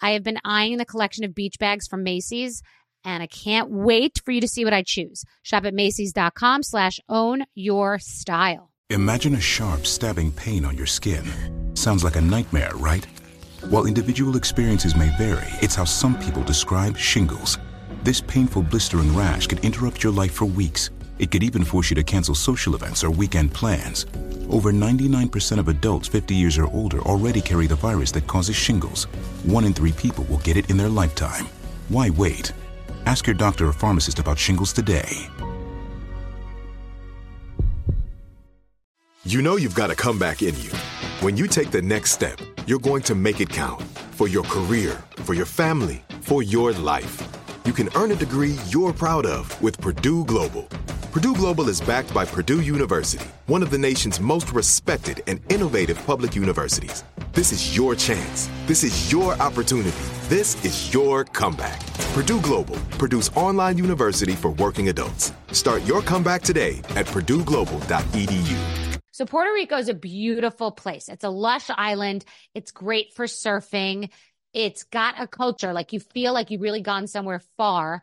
I have been eyeing the collection of beach bags from Macy's, and I can't wait for you to see what I choose. Shop at Macy's.com/ownyourstyle. Imagine a sharp, stabbing pain on your skin. Sounds like a nightmare, right? While individual experiences may vary, it's how some people describe shingles. This painful, blistering rash could interrupt your life for weeks. It could even force you to cancel social events or weekend plans. Over 99% of adults 50 years or older already carry the virus that causes shingles. 1 in 3 people will get it in their lifetime. Why wait? Ask your doctor or pharmacist about shingles today. You know you've got a comeback in you. When you take the next step, you're going to make it count. For your career, for your family, for your life. You can earn a degree you're proud of with Purdue Global. Purdue Global is backed by Purdue University, one of the nation's most respected and innovative public universities. This is your chance. This is your opportunity. This is your comeback. Purdue Global, Purdue's online university for working adults. Start your comeback today at purdueglobal.edu. So Puerto Rico is a beautiful place. It's a lush island. It's great for surfing. It's got a culture. Like, you feel like you've really gone somewhere far.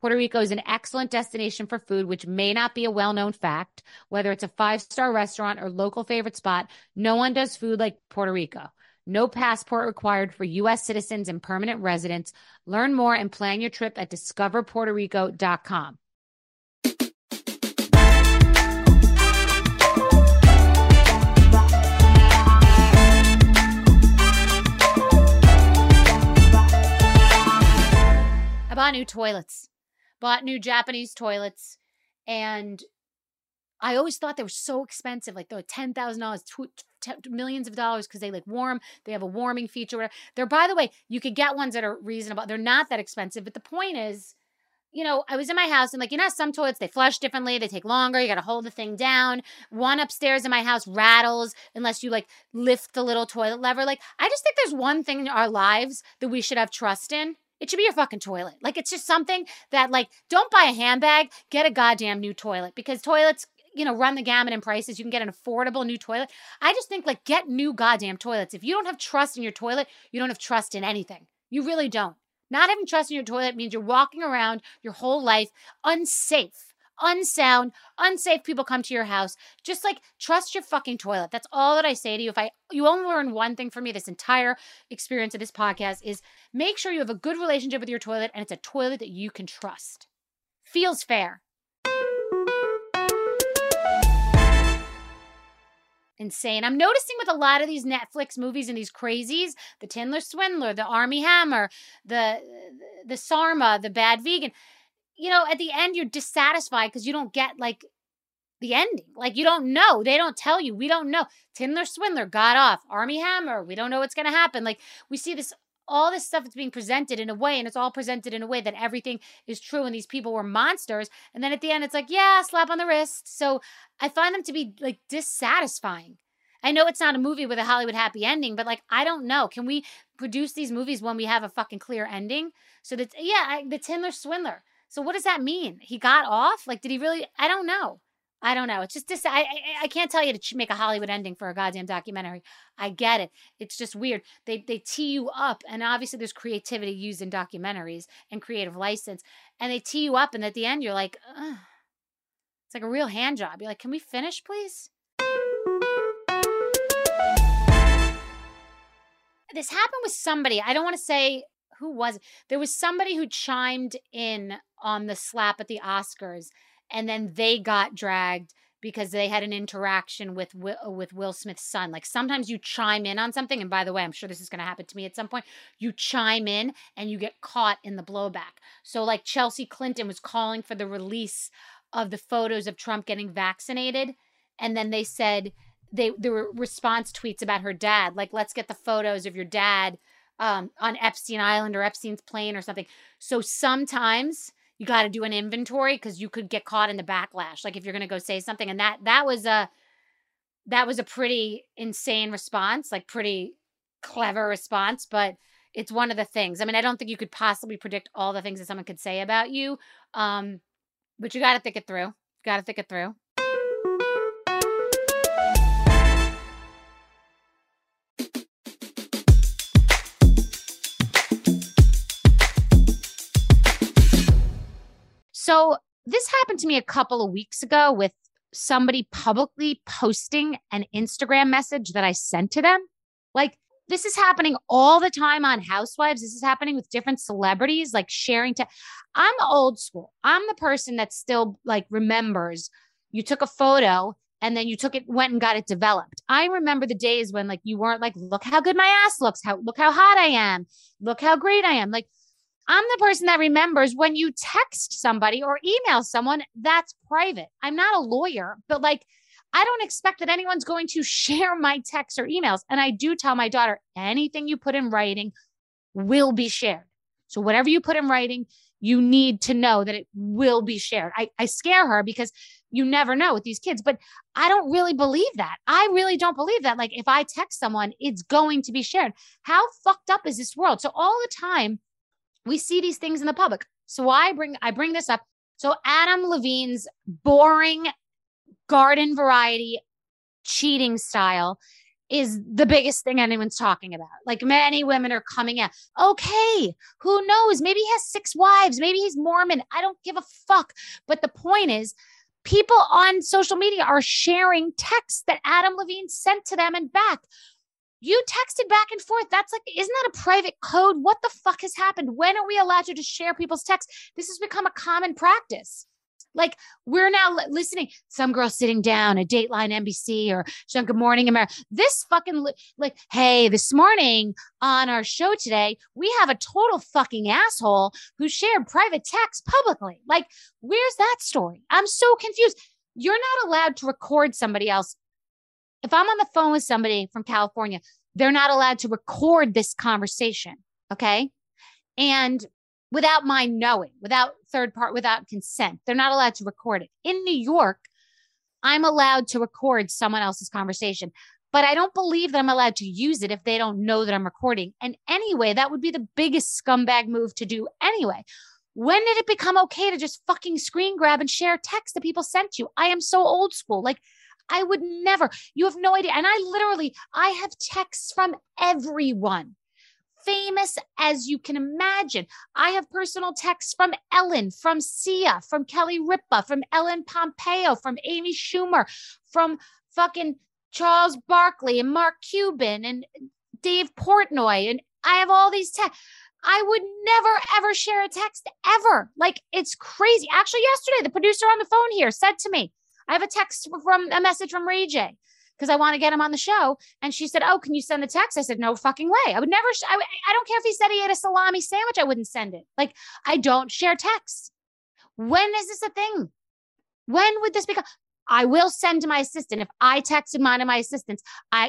Puerto Rico is an excellent destination for food, which may not be a well-known fact. Whether it's a five-star restaurant or local favorite spot, no one does food like Puerto Rico. No passport required for U.S. citizens and permanent residents. Learn more and plan your trip at discoverpuertorico.com. I bought new toilets. Bought new Japanese toilets, and I always thought they were so expensive. Like, they were $10,000, millions of dollars, because they like warm. They have a warming feature. Whatever. They're, by the way, you could get ones that are reasonable. They're not that expensive. But the point is, you know, I was in my house, and like, you know, some toilets, they flush differently. They take longer. You got to hold the thing down. One upstairs in my house rattles unless you like lift the little toilet lever. Like, I just think there's one thing in our lives that we should have trust in. It should be your fucking toilet. Like, it's just something that, like, don't buy a handbag, get a goddamn new toilet, because toilets, you know, run the gamut in prices. You can get an affordable new toilet. I just think, like, get new goddamn toilets. If you don't have trust in your toilet, you don't have trust in anything. You really don't. Not having trust in your toilet means you're walking around your whole life unsafe, unsound, unsafe people come to your house. Just, like, trust your fucking toilet. That's all that I say to you. If you only learn one thing from me this entire experience of this podcast, is make sure you have a good relationship with your toilet, and it's a toilet that you can trust. Feels fair. Insane. I'm noticing with a lot of these Netflix movies and these crazies, the Tinder Swindler, the Armie Hammer, the Sarma, the Bad Vegan, you know, at the end, you're dissatisfied because you don't get, like, the ending. Like, you don't know. They don't tell you. We don't know. Tinder Swindler got off. Armie Hammer, we don't know what's going to happen. Like, we see this, all this stuff that's being presented in a way, and it's all presented in a way that everything is true and these people were monsters. And then at the end, it's like, yeah, slap on the wrist. So I find them to be, like, dissatisfying. I know it's not a movie with a Hollywood happy ending, but, like, I don't know. Can we produce these movies when we have a fucking clear ending? So that's, yeah, the Tinder Swindler. So what does that mean? He got off? Like, did he really? I don't know. I don't know. It's just this. I can't tell you to make a Hollywood ending for a goddamn documentary. I get it. It's just weird. They tee you up, and obviously there's creativity used in documentaries and creative license, and they tee you up, and at the end you're like, ugh. It's like a real hand job. You're like, can we finish, please? This happened with somebody. I don't want to say who was it. There was somebody who chimed in on the slap at the Oscars and then they got dragged because they had an interaction with Will Smith's son. Like, sometimes you chime in on something, and by the way, I'm sure this is going to happen to me at some point, you chime in and you get caught in the blowback. So like Chelsea Clinton was calling for the release of the photos of Trump getting vaccinated, and then they said, there were response tweets about her dad, like, let's get the photos of your dad on Epstein Island or Epstein's plane or something. So sometimes you got to do an inventory because you could get caught in the backlash. Like, if you're going to go say something, and that was a pretty insane response, like pretty clever response. But it's one of the things. I mean, I don't think you could possibly predict all the things that someone could say about you, but you got to think it through. Got to think it through. So this happened to me a couple of weeks ago with somebody publicly posting an Instagram message that I sent to them. Like, this is happening all the time on Housewives. This is happening with different celebrities, like sharing. I'm old school. I'm the person that still like remembers you took a photo and then you took it, went and got it developed. I remember the days when like you weren't like, look how good my ass looks. Look how hot I am. Look how great I am. Like, I'm the person that remembers when you text somebody or email someone, that's private. I'm not a lawyer, but like, I don't expect that anyone's going to share my texts or emails. And I do tell my daughter, anything you put in writing will be shared. So whatever you put in writing, you need to know that it will be shared. I scare her because you never know with these kids, but I don't really believe that. I really don't believe that. Like, if I text someone, it's going to be shared. How fucked up is this world? So all the time, we see these things in the public. So I bring this up. So Adam Levine's boring garden variety cheating style is the biggest thing anyone's talking about. Like, many women are coming out. Okay, who knows? Maybe he has 6 wives. Maybe he's Mormon. I don't give a fuck. But the point is, people on social media are sharing texts that Adam Levine sent to them and back. You texted back and forth. That's like, isn't that a private code? What the fuck has happened? When are we allowed to just share people's texts? This has become a common practice. Like, we're now listening. Some girl sitting down at Dateline NBC or some Good Morning America. This fucking, like, hey, this morning on our show today, we have a total fucking asshole who shared private texts publicly. Like, where's that story? I'm so confused. You're not allowed to record somebody else. If I'm on the phone with somebody from California, they're not allowed to record this conversation, okay? And without my knowing, without third party, without consent, they're not allowed to record it. In New York, I'm allowed to record someone else's conversation, but I don't believe that I'm allowed to use it if they don't know that I'm recording. And anyway, that would be the biggest scumbag move to do anyway. When did it become okay to just fucking screen grab and share text that people sent you? I am so old school. Like, I would never, you have no idea. And I have texts from everyone, famous as you can imagine. I have personal texts from Ellen, from Sia, from Kelly Ripa, from Ellen Pompeo, from Amy Schumer, from fucking Charles Barkley and Mark Cuban and Dave Portnoy. And I have all these texts. I would never, ever share a text ever. Like, it's crazy. Actually, yesterday, the producer on the phone here said to me, I have a text from a message from Ray J because I want to get him on the show. And she said, oh, can you send the text? I said, no fucking way. I would never. I don't care if he said he ate a salami sandwich. I wouldn't send it. Like, I don't share texts. When is this a thing? When would this become? I will send to my assistant. If I texted mine to my assistants,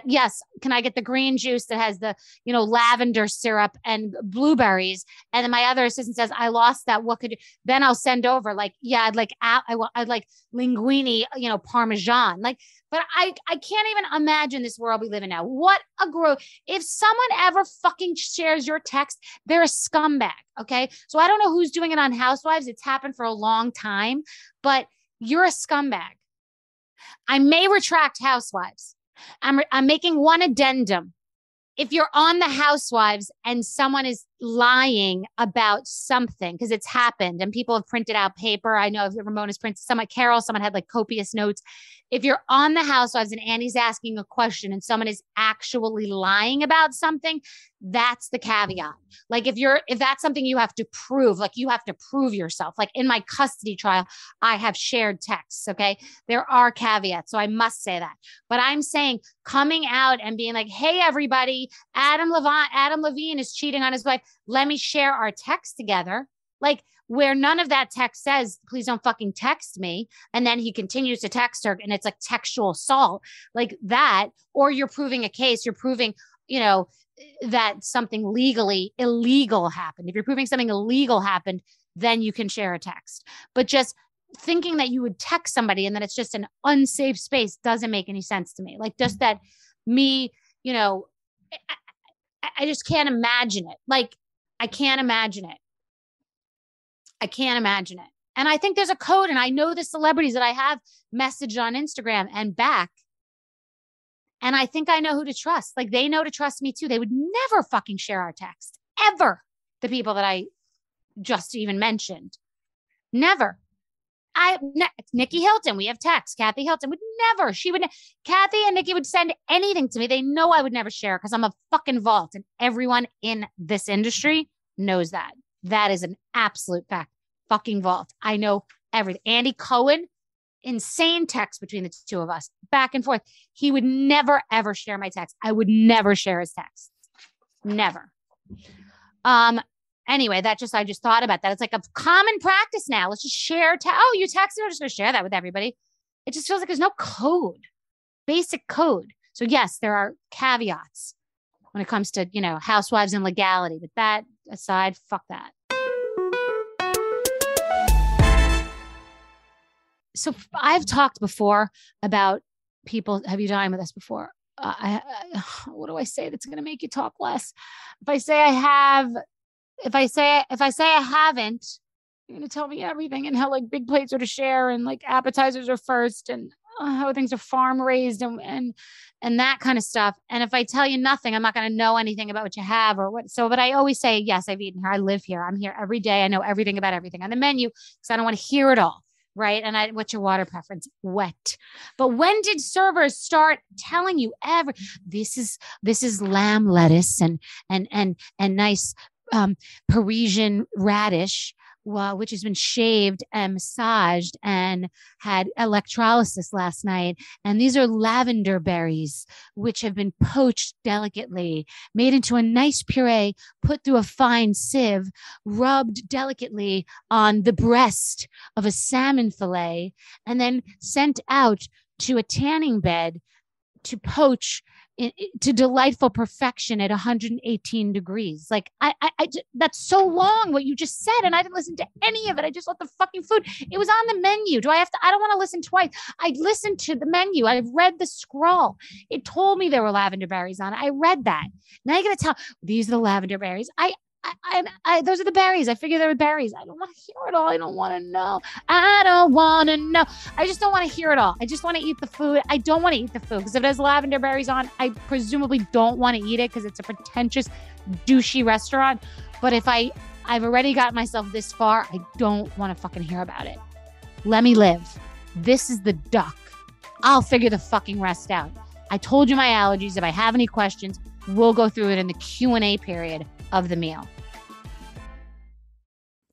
yes, can I get the green juice that has the, you know, lavender syrup and blueberries? And then my other assistant says, I lost that. What could you? Then I'll send over like, yeah, I'd like linguine, you know, Parmesan. Like, but I can't even imagine this world we live in now. What a growth. If someone ever fucking shares your text, they're a scumbag. Okay. So I don't know who's doing it on Housewives. It's happened for a long time, but you're a scumbag. I may retract Housewives. I'm making one addendum. If you're on the Housewives and someone is lying about something because it's happened and people have printed out paper. I know Ramona's printed someone, Carol, someone had like copious notes. If you're on the Housewives and Andy's asking a question and someone is actually lying about something, that's the caveat. Like if that's something you have to prove, like you have to prove yourself, like in my custody trial, I have shared texts. Okay. There are caveats. So I must say that, but I'm saying coming out and being like, hey, everybody, Adam Levine is cheating on his wife. Let me share our text together. Like where none of that text says, please don't fucking text me. And then he continues to text her and it's like textual assault like that, or you're proving a case, you're proving, you know, that something legally illegal happened. If you're proving something illegal happened, then you can share a text. But just thinking that you would text somebody and that it's just an unsafe space doesn't make any sense to me. Like just that me, you know, I just can't imagine it. Like I can't imagine it. I can't imagine it. And I think there's a code, and I know the celebrities that I have messaged on Instagram and back. And I think I know who to trust. Like they know to trust me too. They would never fucking share our text ever. The people that I just even mentioned, never. Nikki Hilton, we have texts. Kathy Hilton would never. Kathy and Nikki would send anything to me. They know I would never share because I'm a fucking vault, and everyone in this industry knows that. That is an absolute fact. Fucking vault. I know everything. Andy Cohen. Insane text between the two of us back and forth. He would never, ever share my text. I would never share his text. Never. Anyway, I just thought about that. It's like a common practice now. Let's just share. Oh, you texted. I'm just going to share that with everybody. It just feels like there's no code, basic code. So yes, there are caveats when it comes to, you know, Housewives and legality, but that aside, fuck that. So I've talked before about people. Have you dined with us before? What do I say that's going to make you talk less? If I say I have, if I say I haven't, you're going to tell me everything and how like big plates are to share and like appetizers are first and how things are farm raised and that kind of stuff. And if I tell you nothing, I'm not going to know anything about what you have or what. So, but I always say, yes, I've eaten here. I live here. I'm here every day. I know everything about everything on the menu because I don't want to hear it all. Right. And what's your water preference? Wet. But when did servers start telling you this is lamb lettuce and nice Parisian radish, which has been shaved and massaged and had electrolysis last night. And these are lavender berries, which have been poached delicately, made into a nice puree, put through a fine sieve, rubbed delicately on the breast of a salmon fillet, and then sent out to a tanning bed to poach to delightful perfection at 118 degrees. Like that's so long what you just said. And I didn't listen to any of it. I just want the fucking food. It was on the menu. I don't want to listen twice. I listened to the menu. I read the scroll. It told me there were lavender berries on it. I read that. Now you're going to tell these are the lavender berries. Those are the berries. I figure they were berries. I don't want to hear it all. I don't want to know. I don't want to know. I just don't want to hear it all. I just want to eat the food. I don't want to eat the food because if there's lavender berries on, I presumably don't want to eat it because it's a pretentious, douchey restaurant. But if I've already got myself this far, I don't want to fucking hear about it. Let me live. This is the duck. I'll figure the fucking rest out. I told you my allergies. If I have any questions, we'll go through it in the Q&A period of the meal.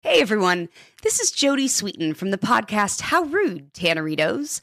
Hey everyone, this is Jody Sweeten from the podcast How Rude, Tanneritos.